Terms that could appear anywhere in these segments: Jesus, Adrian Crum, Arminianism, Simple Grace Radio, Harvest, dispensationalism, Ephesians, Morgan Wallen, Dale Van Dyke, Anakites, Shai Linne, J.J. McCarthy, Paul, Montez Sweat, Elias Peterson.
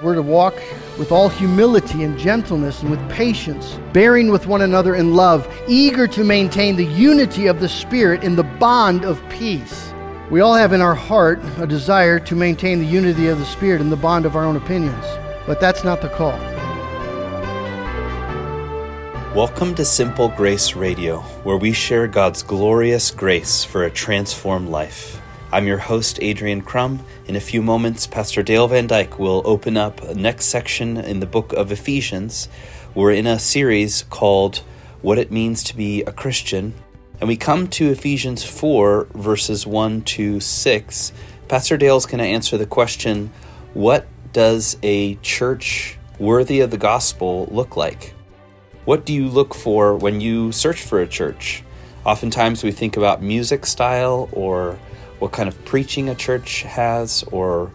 We're to walk with all humility and gentleness and with patience, bearing with one another in love, eager to maintain the unity of the Spirit in the bond of peace. We all have in our heart a desire to maintain the unity of the Spirit in the bond of our own opinions, but that's not the call. Welcome to Simple Grace Radio, where we share God's glorious grace for a transformed life. I'm your host, Adrian Crum. In a few moments, Pastor Dale Van Dyke will open up the next section in the book of Ephesians. We're in a series called What It Means to Be a Christian. And we come to Ephesians 4, verses 1 to 6. Pastor Dale's going to answer the question, what does a church worthy of the gospel look like? What do you look for when you search for a church? Oftentimes we think about music style or what kind of preaching a church has, or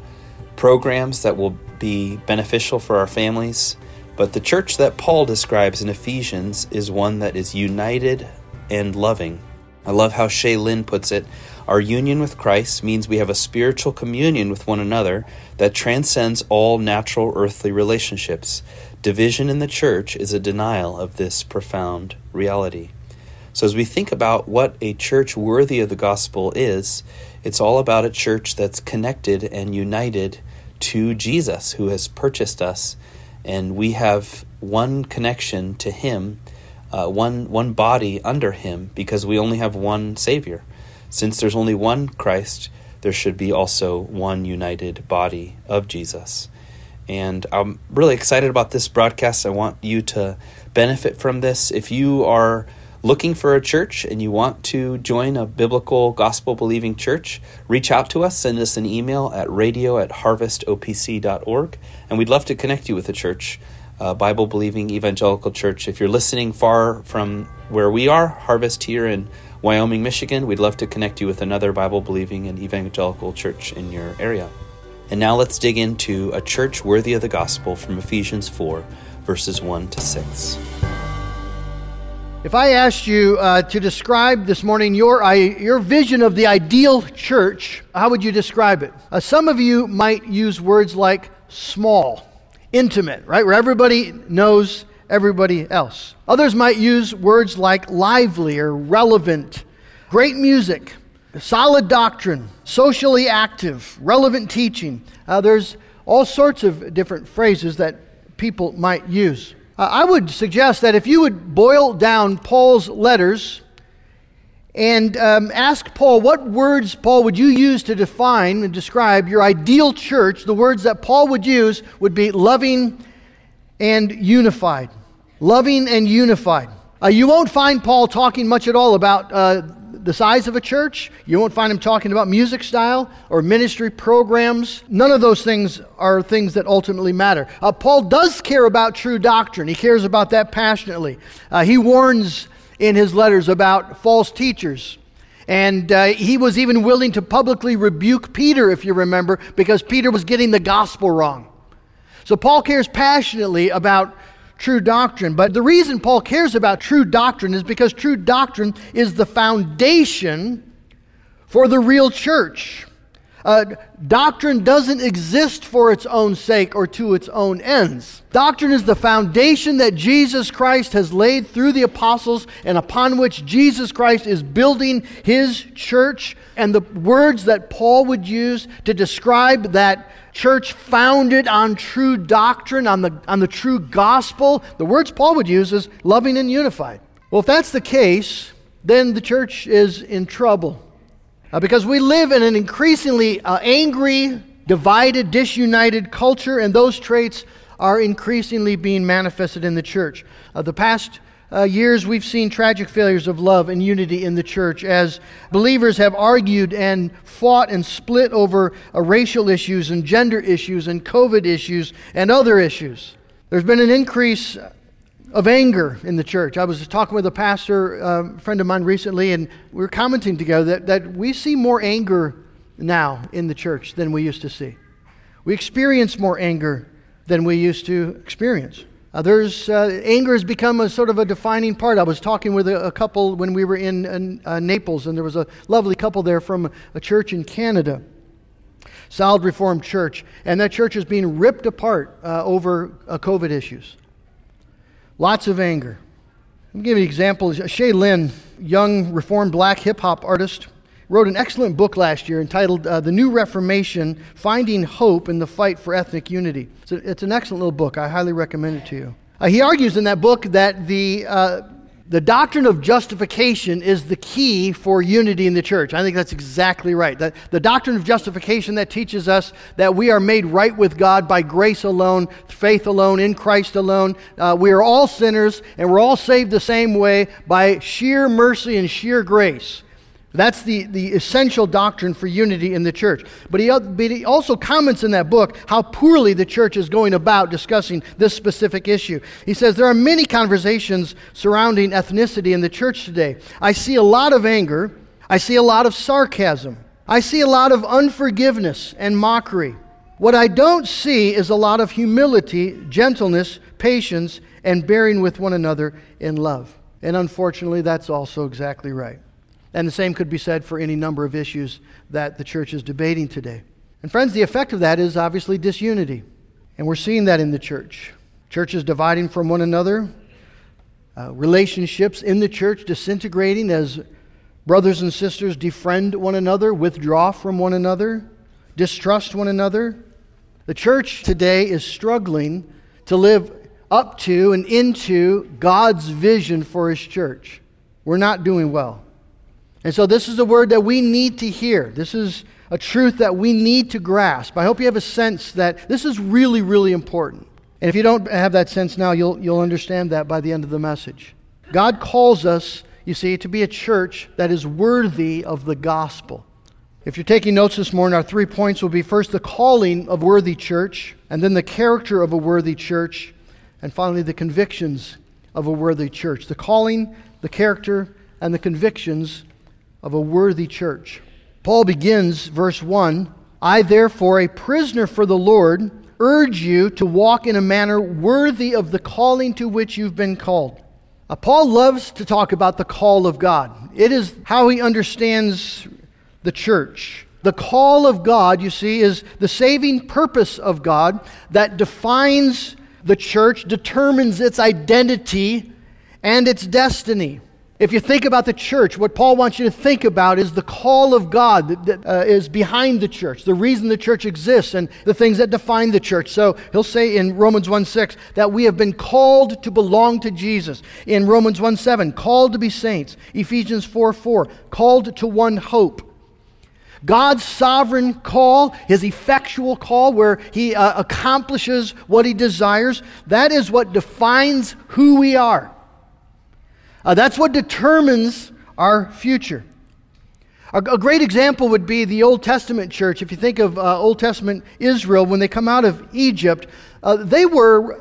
programs that will be beneficial for our families. But the church that Paul describes in Ephesians is one that is united and loving. I love how Shai Linne puts it. Our union with Christ means we have a spiritual communion with one another that transcends all natural earthly relationships. Division in the church is a denial of this profound reality. So as we think about what a church worthy of the gospel is, it's all about a church that's connected and united to Jesus, who has purchased us, and we have one connection to him, one body under him, because we only have one Savior. Since there's only one Christ, there should be also one united body of Jesus. And I'm really excited about this broadcast. I want you to benefit from this. If you are looking for a church and you want to join a biblical, gospel-believing church, reach out to us, send us an email at radio@harvestopc.org, and we'd love to connect you with a church, a Bible-believing evangelical church. If you're listening far from where we are, Harvest here in Wyoming, Michigan, we'd love to connect you with another Bible-believing and evangelical church in your area. And now let's dig into a church worthy of the gospel from Ephesians 4, verses 1 to 6. If I asked you to describe this morning your vision of the ideal church, how would you describe it? Some of you might use words like small, intimate, right, where everybody knows everybody else. Others might use words like lively or relevant, great music, solid doctrine, socially active, relevant teaching. There's all sorts of different phrases that people might use. I would suggest that if you would boil down Paul's letters and ask Paul, what words, Paul, would you use to define and describe your ideal church? The words that Paul would use would be loving and unified. Loving and unified. You won't find Paul talking much at all about the size of a church. You won't find him talking about music style or ministry programs. None of those things are things that ultimately matter. Paul does care about true doctrine. He cares about that passionately. He warns in his letters about false teachers. And he was even willing to publicly rebuke Peter, if you remember, because Peter was getting the gospel wrong. So Paul cares passionately about true doctrine. But the reason Paul cares about true doctrine is because true doctrine is the foundation for the real church. Doctrine doesn't exist for its own sake or to its own ends. Doctrine is the foundation that Jesus Christ has laid through the apostles and upon which Jesus Christ is building his church. And the words that Paul would use to describe that church founded on true doctrine, on the true gospel, the words Paul would use is loving and unified. Well, if that's the case, then the church is in trouble. Because we live in an increasingly angry, divided, disunited culture, and those traits are increasingly being manifested in the church. The past years, we've seen tragic failures of love and unity in the church as believers have argued and fought and split over racial issues and gender issues and COVID issues and other issues. There's been an increase of anger in the church. I was talking with a pastor, a friend of mine recently, and we were commenting together that we see more anger now in the church than we used to see. We experience more anger than we used to experience. Anger has become a sort of a defining part. I was talking with a couple when we were in Naples, and there was a lovely couple there from a church in Canada. solid Reformed church, and that church is being ripped apart over COVID issues. Lots of anger. Let me give you an example. Shai Linne, young Reformed black hip-hop artist, wrote an excellent book last year entitled The New Reformation, Finding Hope in the Fight for Ethnic Unity. It's an excellent little book. I highly recommend it to you. He argues in that book that the doctrine of justification is the key for unity in the church. I think that's exactly right. That the doctrine of justification that teaches us that we are made right with God by grace alone, faith alone, in Christ alone. We are all sinners and we're all saved the same way by sheer mercy and sheer grace. That's the essential doctrine for unity in the church. But he also comments in that book how poorly the church is going about discussing this specific issue. He says, there are many conversations surrounding ethnicity in the church today. I see a lot of anger. I see a lot of sarcasm. I see a lot of unforgiveness and mockery. What I don't see is a lot of humility, gentleness, patience, and bearing with one another in love. And unfortunately, that's also exactly right. And the same could be said for any number of issues that the church is debating today. And friends, the effect of that is obviously disunity. And we're seeing that in the church. Churches dividing from one another. Relationships in the church disintegrating as brothers and sisters defriend one another, withdraw from one another, distrust one another. The church today is struggling to live up to and into God's vision for His church. We're not doing well. And so this is a word that we need to hear. This is a truth that we need to grasp. I hope you have a sense that this is really, really important. And if you don't have that sense now, you'll understand that by the end of the message. God calls us, you see, to be a church that is worthy of the gospel. If you're taking notes this morning, our 3 points will be first the calling of worthy church, and then the character of a worthy church, and finally the convictions of a worthy church. The calling, the character, and the convictions of a worthy church. Paul begins verse 1, I therefore, a prisoner for the Lord, urge you to walk in a manner worthy of the calling to which you've been called. Paul loves to talk about the call of God. It is how he understands the church. The call of God, you see, is the saving purpose of God that defines the church, determines its identity and its destiny. If you think about the church, what Paul wants you to think about is the call of God that is behind the church, the reason the church exists, and the things that define the church. So he'll say in Romans 1:6 that we have been called to belong to Jesus. In Romans 1:7, called to be saints. Ephesians 4:4, called to one hope. God's sovereign call, His effectual call where He accomplishes what He desires, that is what defines who we are. That's what determines our future. A great example would be the Old Testament church. If you think of Old Testament Israel, when they come out of Egypt, they were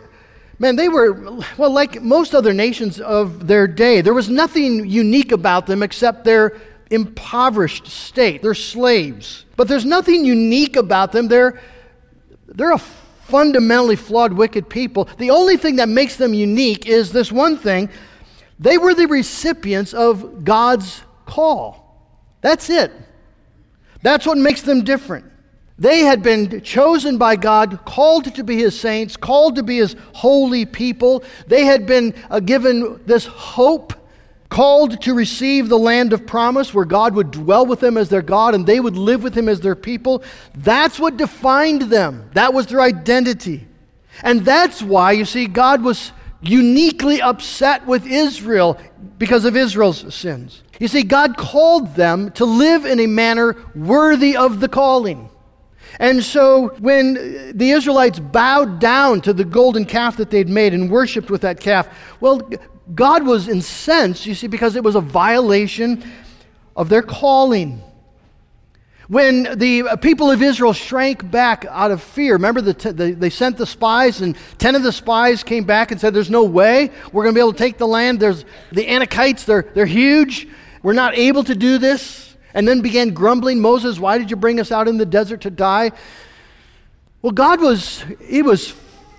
like most other nations of their day. There was nothing unique about them except their impoverished state. They're slaves. But there's nothing unique about them. They're a fundamentally flawed, wicked people. The only thing that makes them unique is this one thing. They were the recipients of God's call. That's it. That's what makes them different. They had been chosen by God, called to be His saints, called to be His holy people. They had been given this hope, called to receive the land of promise where God would dwell with them as their God and they would live with Him as their people. That's what defined them. That was their identity. And that's why, you see, God was uniquely upset with Israel because of Israel's sins. You see, God called them to live in a manner worthy of the calling. And so when the Israelites bowed down to the golden calf that they'd made and worshiped with that calf, well, God was incensed, you see, because it was a violation of their calling. When the people of Israel shrank back out of fear, remember they sent the spies, and 10 of the spies came back and said, there's no way we're going to be able to take the land. There's the Anakites, they're huge. We're not able to do this. And then began grumbling, Moses, why did you bring us out in the desert to die? Well, God was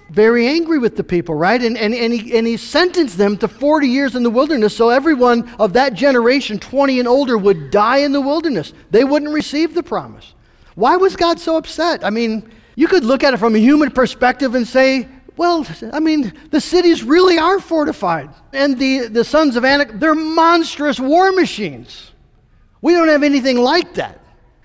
very angry with the people, right? And he sentenced them to 40 years in the wilderness, so everyone of that generation, 20 and older, would die in the wilderness. They wouldn't receive the promise. Why was God so upset? I mean, you could look at it from a human perspective and say, well, I mean, the cities really are fortified. And the sons of Anak, they're monstrous war machines. We don't have anything like that.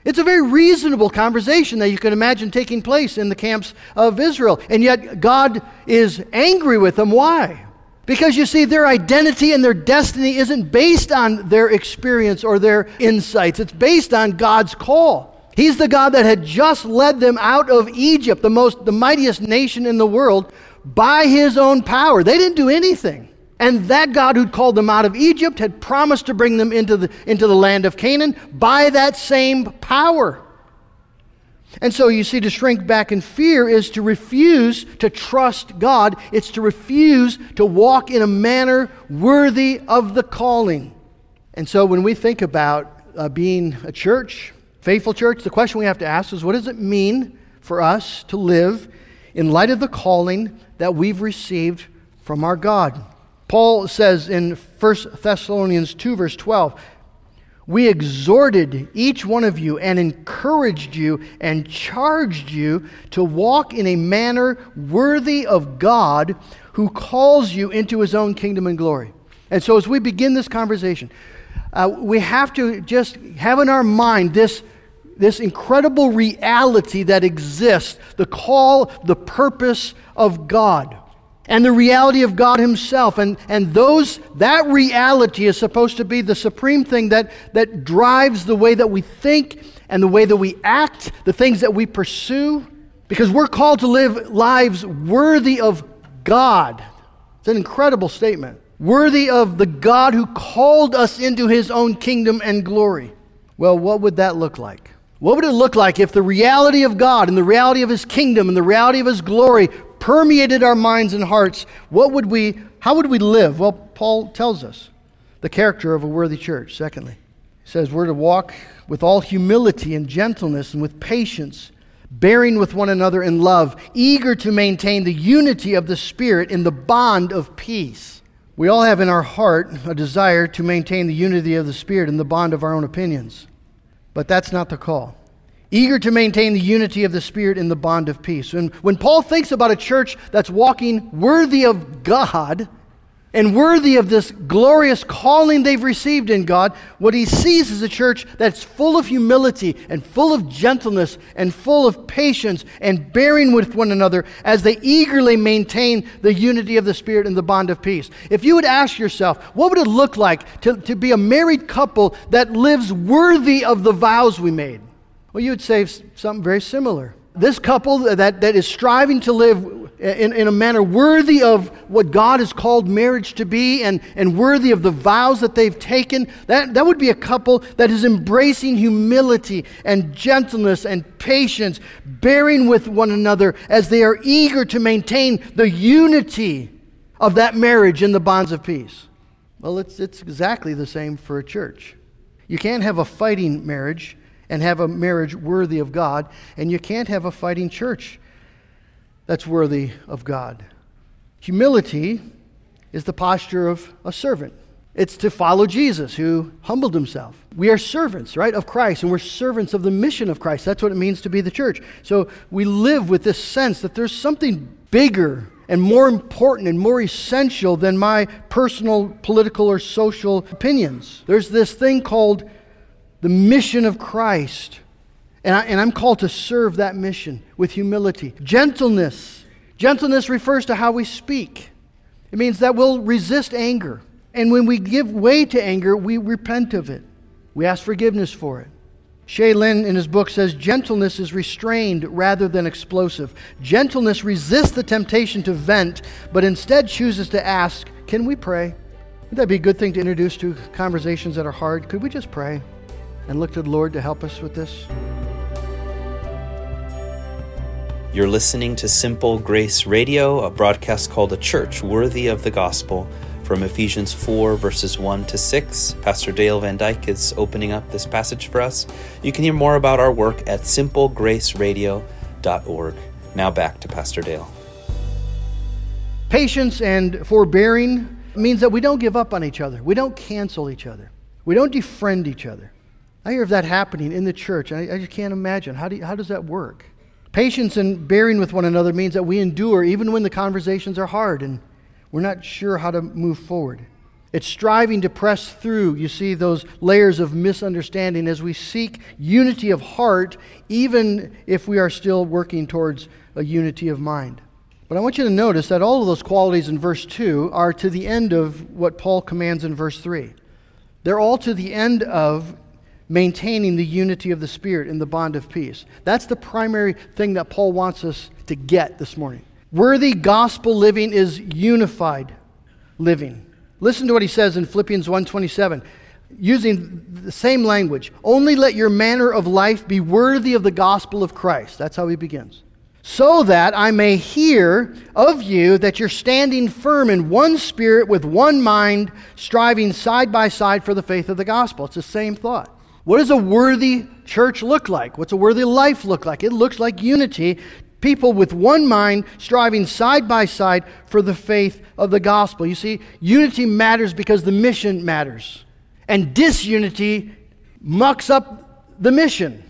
It's a very reasonable conversation that you can imagine taking place in the camps of Israel. And yet God is angry with them. Why? Because you see, their identity and their destiny isn't based on their experience or their insights. It's based on God's call. He's the God that had just led them out of Egypt, the mightiest nation in the world, by his own power. They didn't do anything. And that God who'd called them out of Egypt had promised to bring them into the land of Canaan by that same power. And so you see, to shrink back in fear is to refuse to trust God. It's to refuse to walk in a manner worthy of the calling. And so when we think about being a church, faithful church, the question we have to ask is, what does it mean for us to live in light of the calling that we've received from our God? Paul says in 1 Thessalonians 2, verse 12, "We exhorted each one of you and encouraged you and charged you to walk in a manner worthy of God who calls you into his own kingdom and glory." And so as we begin this conversation, we have to just have in our mind this incredible reality that exists, the call, the purpose of God, and the reality of God himself. And that reality is supposed to be the supreme thing that drives the way that we think and the way that we act, the things that we pursue, because we're called to live lives worthy of God. It's an incredible statement. Worthy of the God who called us into his own kingdom and glory. Well, what would that look like? What would it look like if the reality of God and the reality of his kingdom and the reality of his glory permeated our minds and hearts? How would we live? Well, Paul tells us the character of a worthy church. Secondly, he says we're to walk with all humility and gentleness and with patience, bearing with one another in love, eager to maintain the unity of the Spirit in the bond of peace. We all have in our heart a desire to maintain the unity of the Spirit and the bond of our own opinions. But that's not the call. Eager to maintain the unity of the Spirit in the bond of peace. And when Paul thinks about a church that's walking worthy of God and worthy of this glorious calling they've received in God, what he sees is a church that's full of humility and full of gentleness and full of patience and bearing with one another as they eagerly maintain the unity of the Spirit and the bond of peace. If you would ask yourself, what would it look like to be a married couple that lives worthy of the vows we made? Well, you would say something very similar. This couple that is striving to live in a manner worthy of what God has called marriage to be and worthy of the vows that they've taken, that would be a couple that is embracing humility and gentleness and patience, bearing with one another as they are eager to maintain the unity of that marriage in the bonds of peace. Well, it's exactly the same for a church. You can't have a fighting marriage and have a marriage worthy of God, and you can't have a fighting church that's worthy of God. Humility is the posture of a servant. It's to follow Jesus, who humbled himself. We are servants, right, of Christ, and we're servants of the mission of Christ. That's what it means to be the church. So we live with this sense that there's something bigger and more important and more essential than my personal, political, or social opinions. There's this thing called the mission of Christ. And I'm called to serve that mission with humility. Gentleness. Gentleness refers to how we speak. It means that we'll resist anger. And when we give way to anger, we repent of it. We ask forgiveness for it. Shai Linne in his book says, "Gentleness is restrained rather than explosive. Gentleness resists the temptation to vent, but instead chooses to ask, 'Can we pray?'" Wouldn't that be a good thing to introduce to conversations that are hard? Could we just pray and look to the Lord to help us with this? You're listening to Simple Grace Radio, a broadcast called A Church Worthy of the Gospel, from Ephesians 4, verses 1 to 6. Pastor Dale Van Dyke is opening up this passage for us. You can hear more about our work at simplegraceradio.org. Now back to Pastor Dale. Patience and forbearing means that we don't give up on each other. We don't cancel each other. We don't defriend each other. I hear of that happening in the church. I just can't imagine. How does that work? Patience and bearing with one another means that we endure even when the conversations are hard and we're not sure how to move forward. It's striving to press through, you see, those layers of misunderstanding as we seek unity of heart, even if we are still working towards a unity of mind. But I want you to notice that all of those qualities in verse 2 are to the end of what Paul commands in verse 3. They're all to the end of maintaining the unity of the Spirit in the bond of peace. That's the primary thing that Paul wants us to get this morning. Worthy gospel living is unified living. Listen to what he says in Philippians 1:27, using the same language. Only let your manner of life be worthy of the gospel of Christ. That's how he begins. So that I may hear of you that you're standing firm in one spirit with one mind, striving side by side for the faith of the gospel. It's the same thought. What does a worthy church look like? What's a worthy life look like? It looks like unity. People with one mind striving side by side for the faith of the gospel. You see, unity matters because the mission matters. And disunity mucks up the mission.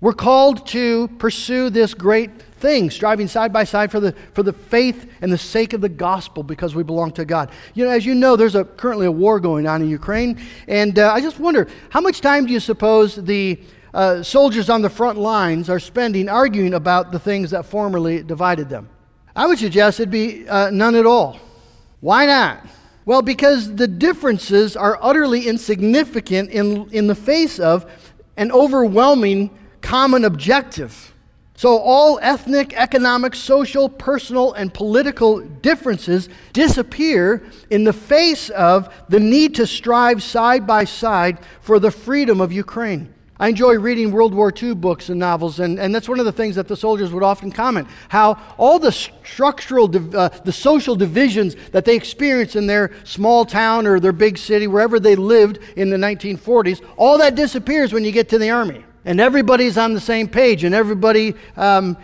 We're called to pursue this great thing, striving side by side for the faith and the sake of the gospel because we belong to God. You know, as you know, there's currently a war going on in Ukraine. And I just wonder, how much time do you suppose the soldiers on the front lines are spending arguing about the things that formerly divided them? I would suggest it'd be none at all. Why not? Well, because the differences are utterly insignificant in the face of an overwhelming common objective. So all ethnic, economic, social, personal, and political differences disappear in the face of the need to strive side by side for the freedom of Ukraine. I enjoy reading World War II books and novels, and that's one of the things that the soldiers would often comment, how all the the social divisions that they experienced in their small town or their big city, wherever they lived in the 1940s, all that disappears when you get to the army. And everybody's on the same page, and everybody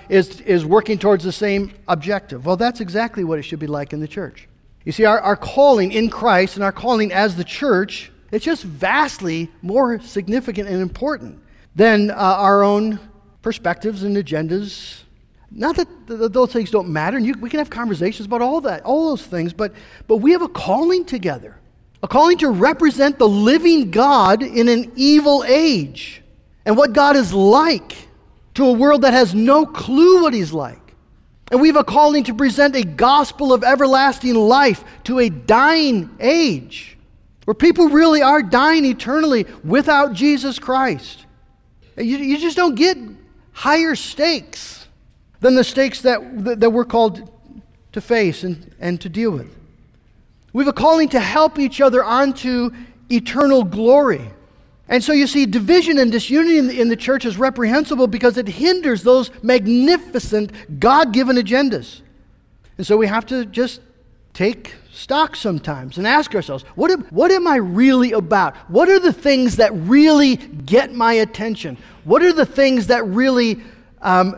is working towards the same objective. Well, that's exactly what it should be like in the church. You see, our calling in Christ and our calling as the church, it's just vastly more significant and important than our own perspectives and agendas. Not that those things don't matter, and we can have conversations about all that, all those things, but we have a calling together, a calling to represent the living God in an evil age and what God is like to a world that has no clue what he's like. And we have a calling to present a gospel of everlasting life to a dying age, where people really are dying eternally without Jesus Christ. You just don't get higher stakes than the stakes that we're called to face and to deal with. We have a calling to help each other onto eternal glory. And so you see, division and disunity in the church is reprehensible because it hinders those magnificent God-given agendas. And so we have to just take stock sometimes and ask ourselves, what am I really about? What are the things that really get my attention? What are the things that really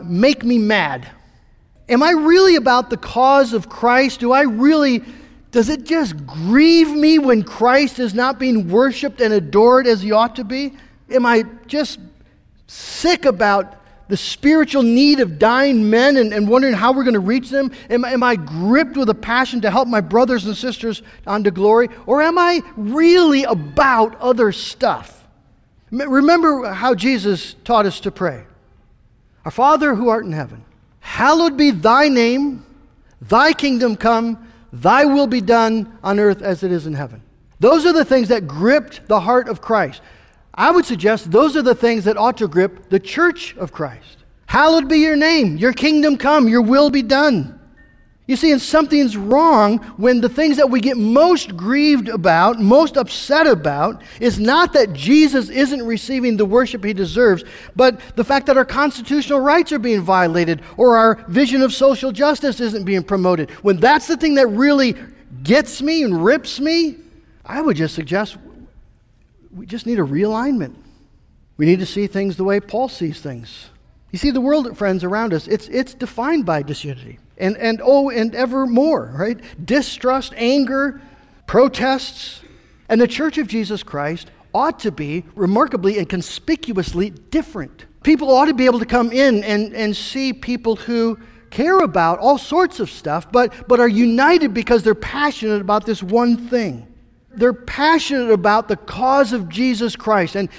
make me mad? Am I really about the cause of Christ? Does it just grieve me when Christ is not being worshiped and adored as he ought to be? Am I just sick about the spiritual need of dying men and wondering how we're going to reach them? Am I gripped with a passion to help my brothers and sisters onto glory? Or am I really about other stuff? Remember how Jesus taught us to pray. Our Father who art in heaven, hallowed be thy name, thy kingdom come, thy will be done on earth as it is in heaven. Those are the things that gripped the heart of Christ. I would suggest those are the things that ought to grip the church of Christ. Hallowed be your name, your kingdom come, your will be done. You see, and something's wrong when the things that we get most grieved about, most upset about, is not that Jesus isn't receiving the worship he deserves, but the fact that our constitutional rights are being violated or our vision of social justice isn't being promoted. When that's the thing that really gets me and rips me, I would just suggest we just need a realignment. We need to see things the way Paul sees things. You see, the world, friends, around us, it's defined by disunity. And ever more, right? Distrust, anger, protests. And the Church of Jesus Christ ought to be remarkably and conspicuously different. People ought to be able to come in and see people who care about all sorts of stuff, but are united because they're passionate about this one thing. They're passionate about the cause of Jesus Christ, and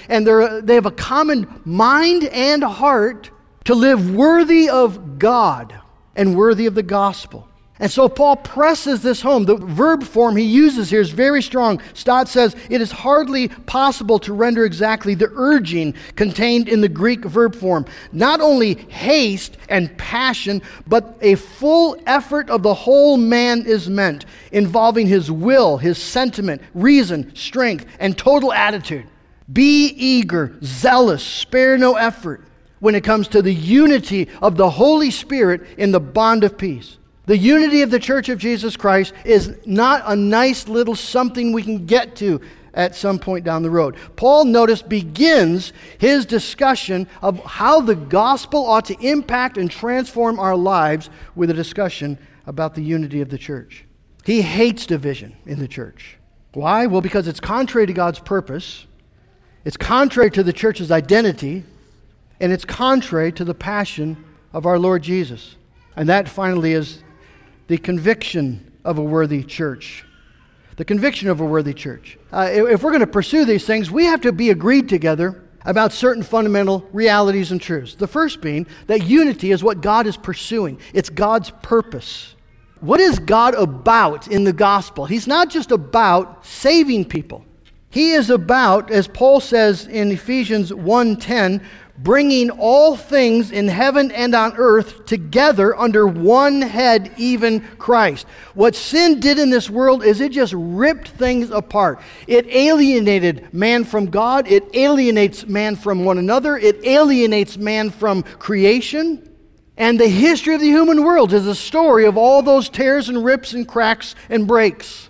they have a common mind and heart to live worthy of God and worthy of the gospel. And so Paul presses this home. The verb form he uses here is very strong. Stott says, it is hardly possible to render exactly the urging contained in the Greek verb form. Not only haste and passion, but a full effort of the whole man is meant, involving his will, his sentiment, reason, strength, and total attitude. Be eager, zealous, spare no effort when it comes to the unity of the Holy Spirit in the bond of peace. The unity of the Church of Jesus Christ is not a nice little something we can get to at some point down the road. Paul, notice, begins his discussion of how the gospel ought to impact and transform our lives with a discussion about the unity of the church. He hates division in the church. Why? Well, because it's contrary to God's purpose, it's contrary to the church's identity, and it's contrary to the passion of our Lord Jesus. And that finally is the conviction of a worthy church. The conviction of a worthy church. If we're going to pursue these things, we have to be agreed together about certain fundamental realities and truths. The first being that unity is what God is pursuing. It's God's purpose. What is God about in the gospel? He's not just about saving people. He is about, as Paul says in Ephesians 1:10, bringing all things in heaven and on earth together under one head, even Christ. What sin did in this world is it just ripped things apart. It alienated man from God. It alienates man from one another. It alienates man from creation. And the history of the human world is the story of all those tears and rips and cracks and breaks.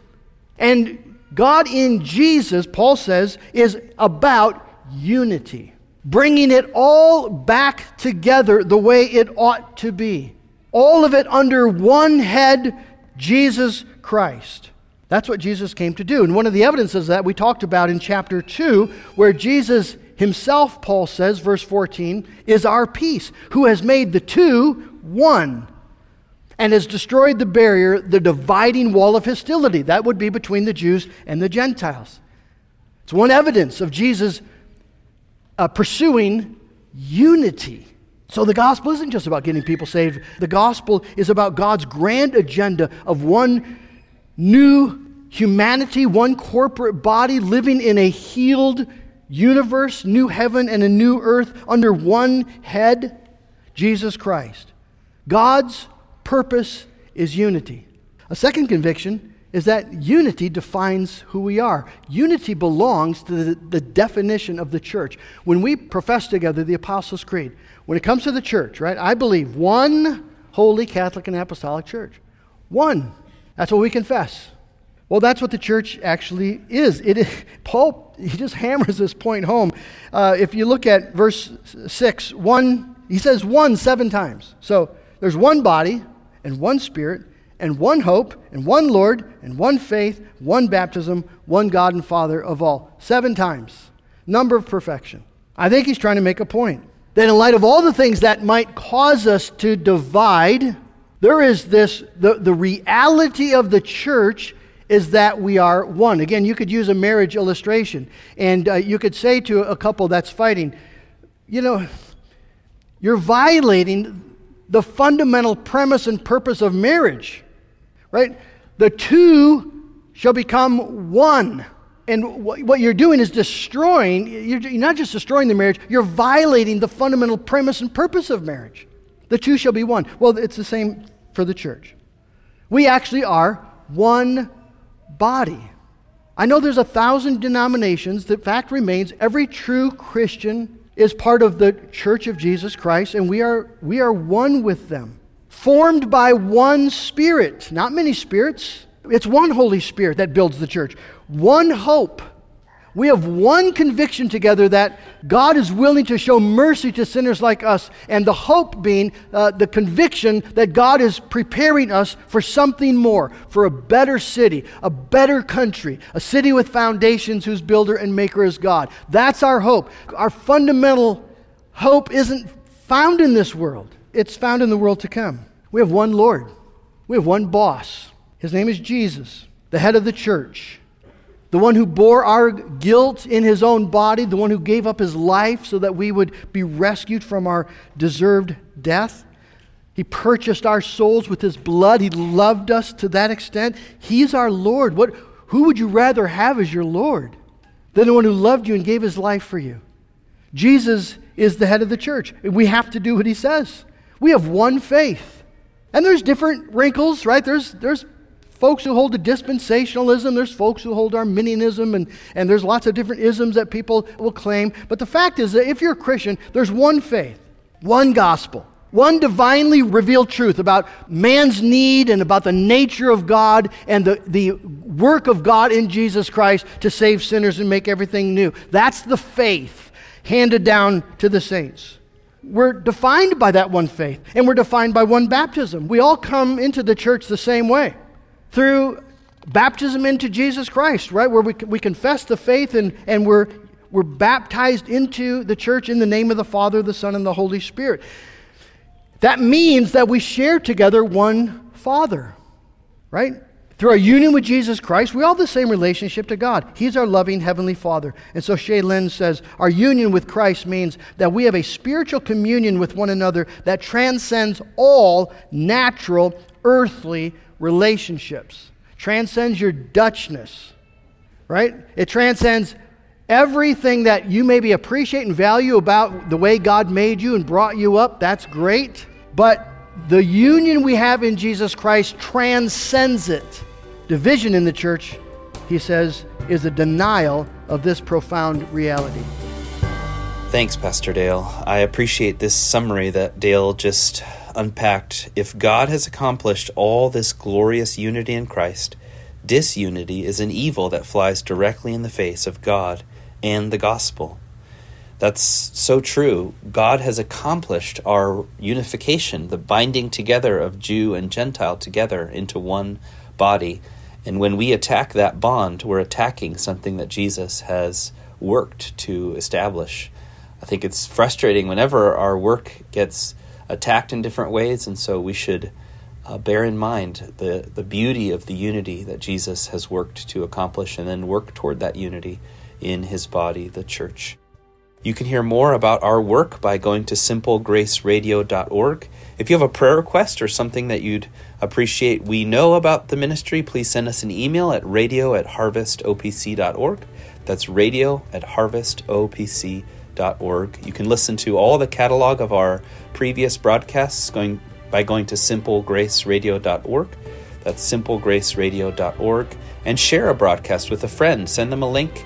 And God in Jesus, Paul says, is about unity. Bringing it all back together the way it ought to be. All of it under one head, Jesus Christ. That's what Jesus came to do. And one of the evidences that we talked about in chapter 2, where Jesus himself, Paul says, verse 14, is our peace, who has made the two one and has destroyed the barrier, the dividing wall of hostility. That would be between the Jews and the Gentiles. It's one evidence of Jesus pursuing unity. So the gospel isn't just about getting people saved. The gospel is about God's grand agenda of one new humanity, one corporate body living in a healed universe, new heaven and a new earth under one head, Jesus Christ. God's purpose is unity. A second conviction is that unity defines who we are. Unity belongs to the definition of the church. When we profess together the Apostles' Creed, when it comes to the church, right, I believe one holy Catholic and Apostolic Church. One. That's what we confess. Well, that's what the church actually is. It is. Paul, he just hammers this point home. If you look at verse 6, one, he says one 7 times. So there's one body and one spirit, and one hope, and one Lord, and one faith, one baptism, one God and Father of all. 7 times. Number of perfection. I think he's trying to make a point. That in light of all the things that might cause us to divide, there is this, the reality of the church is that we are one. Again, you could use a marriage illustration. And you could say to a couple that's fighting, you know, you're violating the fundamental premise and purpose of marriage. Right? The two shall become one. And what you're doing is destroying, you're not just destroying the marriage, you're violating the fundamental premise and purpose of marriage. The two shall be one. Well, it's the same for the church. We actually are one body. I know there's 1,000 denominations. The fact remains, every true Christian is part of the Church of Jesus Christ, and we are one with them. Formed by one Spirit, not many spirits. It's one Holy Spirit that builds the church. One hope, We have one conviction together that God is willing to show mercy to sinners like us, and the hope being the conviction that God is preparing us for something more, for a better city, a better country, a city with foundations whose builder and maker is God. That's our hope. Our fundamental hope isn't found in this world. It's found in the world to come. We have one Lord. We have one boss. His name is Jesus, the head of the church. The one who bore our guilt in his own body, the one who gave up his life so that we would be rescued from our deserved death. He purchased our souls with his blood. He loved us to that extent. He's our Lord. Who would you rather have as your Lord than the one who loved you and gave his life for you? Jesus is the head of the church. We have to do what he says. We have one faith. And there's different wrinkles, right? There's folks who hold to dispensationalism, there's folks who hold Arminianism, and there's lots of different isms that people will claim. But the fact is that if you're a Christian, there's one faith, one gospel, one divinely revealed truth about man's need and about the nature of God and the work of God in Jesus Christ to save sinners and make everything new. That's the faith handed down to the saints. We're defined by that one faith, and we're defined by one baptism. We all come into the church the same way, through baptism into Jesus Christ, right? Where we confess the faith and we're baptized into the church in the name of the Father, the Son, and the Holy Spirit. That means that we share together one Father, right? Through our union with Jesus Christ, we all have the same relationship to God. He's our loving Heavenly Father. And so Shai Linne says, our union with Christ means that we have a spiritual communion with one another that transcends all natural, earthly relationships, transcends your Dutchness, right? It transcends everything that you maybe appreciate and value about the way God made you and brought you up. That's great. But the union we have in Jesus Christ transcends it. Division in the church, he says, is a denial of this profound reality. Thanks, Pastor Dale. I appreciate this summary that Dale just unpacked. If God has accomplished all this glorious unity in Christ, disunity is an evil that flies directly in the face of God and the gospel. That's so true. God has accomplished our unification, the binding together of Jew and Gentile together into one body. And when we attack that bond, we're attacking something that Jesus has worked to establish. I think it's frustrating whenever our work gets attacked in different ways, and so we should bear in mind the beauty of the unity that Jesus has worked to accomplish and then work toward that unity in his body, the church. You can hear more about our work by going to simplegraceradio.org. If you have a prayer request or something that you'd appreciate we know about the ministry, please send us an email at radio@harvestopc.org. That's radio@harvestopc.org. You can listen to all the catalog of our previous broadcasts by going to simplegraceradio.org. That's simplegraceradio.org. And share a broadcast with a friend. Send them a link.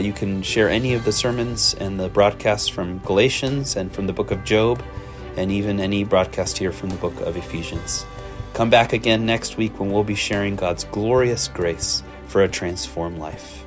You can share any of the sermons and the broadcasts from Galatians and from the book of Job, and even any broadcast here from the book of Ephesians. Come back again next week when we'll be sharing God's glorious grace for a transformed life.